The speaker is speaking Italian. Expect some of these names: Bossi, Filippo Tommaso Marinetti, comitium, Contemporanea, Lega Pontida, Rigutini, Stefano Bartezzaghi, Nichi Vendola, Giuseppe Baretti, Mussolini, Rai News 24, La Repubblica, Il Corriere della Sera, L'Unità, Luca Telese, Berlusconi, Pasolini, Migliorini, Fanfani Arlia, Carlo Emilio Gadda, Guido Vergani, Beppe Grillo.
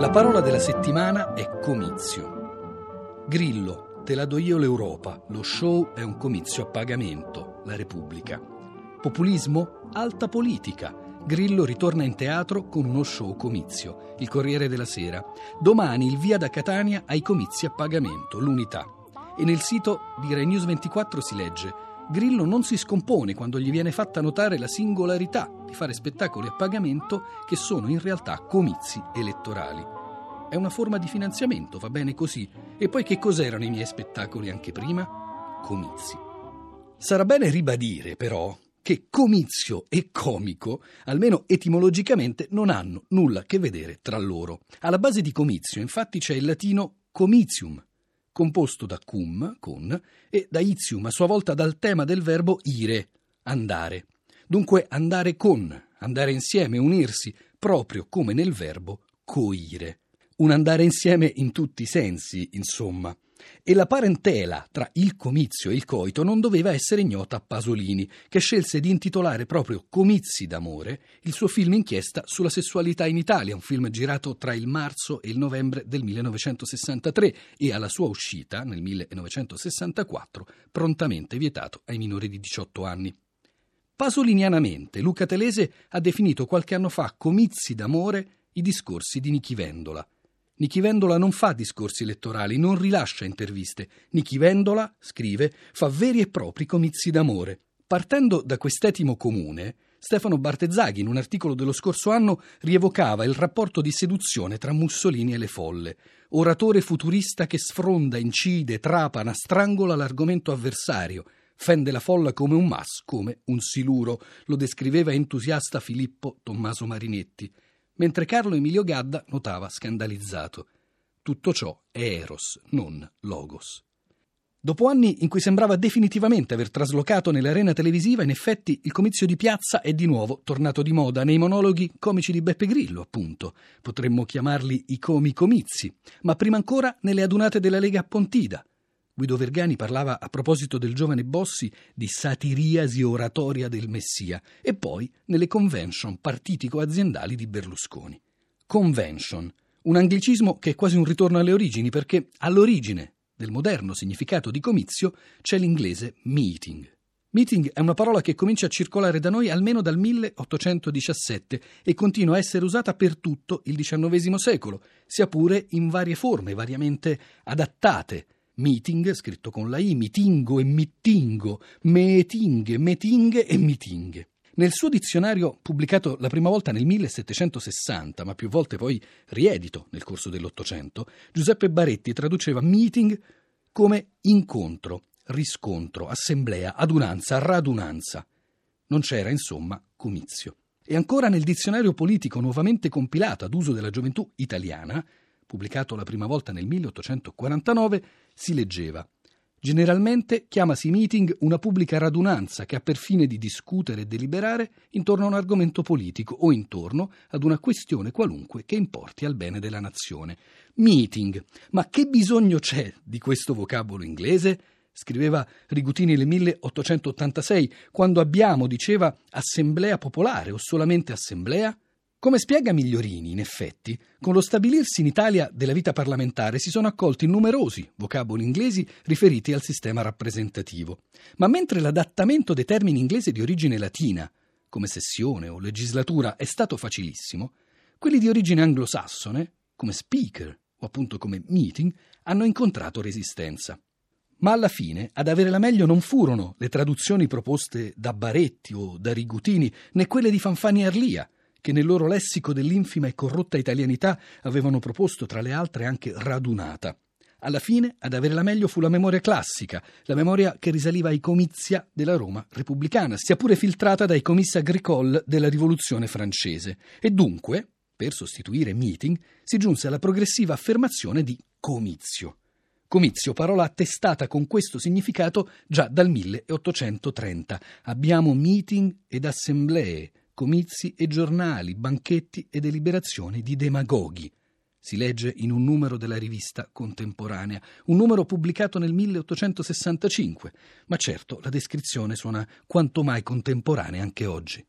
La parola della settimana è comizio. Grillo, te la do io l'Europa, lo show è un comizio a pagamento, La Repubblica. Populismo, alta politica. Grillo ritorna in teatro con uno show comizio, Il Corriere della Sera. Domani il via da Catania ai comizi a pagamento, L'Unità. E nel sito di Rai News 24 si legge: Grillo non si scompone quando gli viene fatta notare la singolarità di fare spettacoli a pagamento che sono in realtà comizi elettorali. È una forma di finanziamento, va bene così. E poi che cos'erano i miei spettacoli anche prima? Comizi. Sarà bene ribadire, però, che comizio e comico, almeno etimologicamente, non hanno nulla a che vedere tra loro. Alla base di comizio, infatti, c'è il latino comitium, composto da cum, con, e da itium, a sua volta dal tema del verbo ire, andare. Dunque andare con, andare insieme, unirsi, proprio come nel verbo coire. Un andare insieme in tutti i sensi, insomma. E la parentela tra il comizio e il coito non doveva essere ignota a Pasolini, che scelse di intitolare proprio Comizi d'amore il suo film inchiesta sulla sessualità in Italia, un film girato tra il marzo e il novembre del 1963 e alla sua uscita nel 1964 prontamente vietato ai minori di 18 anni. Pasolinianamente Luca Telese ha definito qualche anno fa Comizi d'amore i discorsi di Nichi Vendola. Nichi Vendola non fa discorsi elettorali, non rilascia interviste. Nichi Vendola, scrive, fa veri e propri comizi d'amore. Partendo da quest'etimo comune, Stefano Bartezzaghi, in un articolo dello scorso anno, rievocava il rapporto di seduzione tra Mussolini e le folle. Oratore futurista che sfronda, incide, trapana, strangola l'argomento avversario. Fende la folla come un mas, come un siluro. Lo descriveva entusiasta Filippo Tommaso Marinetti. Mentre Carlo Emilio Gadda notava scandalizzato: tutto ciò è eros, non logos. Dopo anni in cui sembrava definitivamente aver traslocato nell'arena televisiva, in effetti il comizio di piazza è di nuovo tornato di moda nei monologhi comici di Beppe Grillo, appunto. Potremmo chiamarli i comicomizi, ma prima ancora nelle adunate della Lega Pontida. Guido Vergani parlava a proposito del giovane Bossi di satiriasi oratoria del Messia, e poi nelle convention partitico-aziendali di Berlusconi. Convention, un anglicismo che è quasi un ritorno alle origini, perché all'origine del moderno significato di comizio c'è l'inglese meeting. Meeting è una parola che comincia a circolare da noi almeno dal 1817 e continua a essere usata per tutto il XIX secolo, sia pure in varie forme, variamente adattate. Meeting, scritto con la I, mitingo e mittingo, meeting, metinghe e mitinghe. Nel suo dizionario, pubblicato la prima volta nel 1760, ma più volte poi riedito nel corso dell'Ottocento, Giuseppe Baretti traduceva meeting come incontro, riscontro, assemblea, adunanza, radunanza. Non c'era, insomma, comizio. E ancora nel dizionario politico nuovamente compilato ad uso della gioventù italiana, pubblicato la prima volta nel 1849, si leggeva: generalmente chiamasi meeting una pubblica radunanza che ha per fine di discutere e deliberare intorno a un argomento politico o intorno ad una questione qualunque che importi al bene della nazione. Meeting. Ma che bisogno c'è di questo vocabolo inglese? Scriveva Rigutini nel 1886, quando abbiamo, diceva, assemblea popolare o solamente assemblea? Come spiega Migliorini, in effetti, con lo stabilirsi in Italia della vita parlamentare si sono accolti numerosi vocaboli inglesi riferiti al sistema rappresentativo. Ma mentre l'adattamento dei termini inglesi di origine latina, come sessione o legislatura, è stato facilissimo, quelli di origine anglosassone, come speaker o appunto come meeting, hanno incontrato resistenza. Ma alla fine ad avere la meglio non furono le traduzioni proposte da Baretti o da Rigutini, né quelle di Fanfani Arlia, che nel loro lessico dell'infima e corrotta italianità avevano proposto, tra le altre, anche radunata. Alla fine, ad avere la meglio fu la memoria classica, la memoria che risaliva ai comizia della Roma repubblicana, sia pure filtrata dai comizi agricoli della Rivoluzione francese. E dunque, per sostituire meeting, si giunse alla progressiva affermazione di comizio. Comizio, parola attestata con questo significato già dal 1830. Abbiamo meeting ed assemblee, comizi e giornali, banchetti e deliberazioni di demagoghi. si legge in un numero della rivista Contemporanea, un numero pubblicato nel 1865, ma certo la descrizione suona quanto mai contemporanea anche oggi.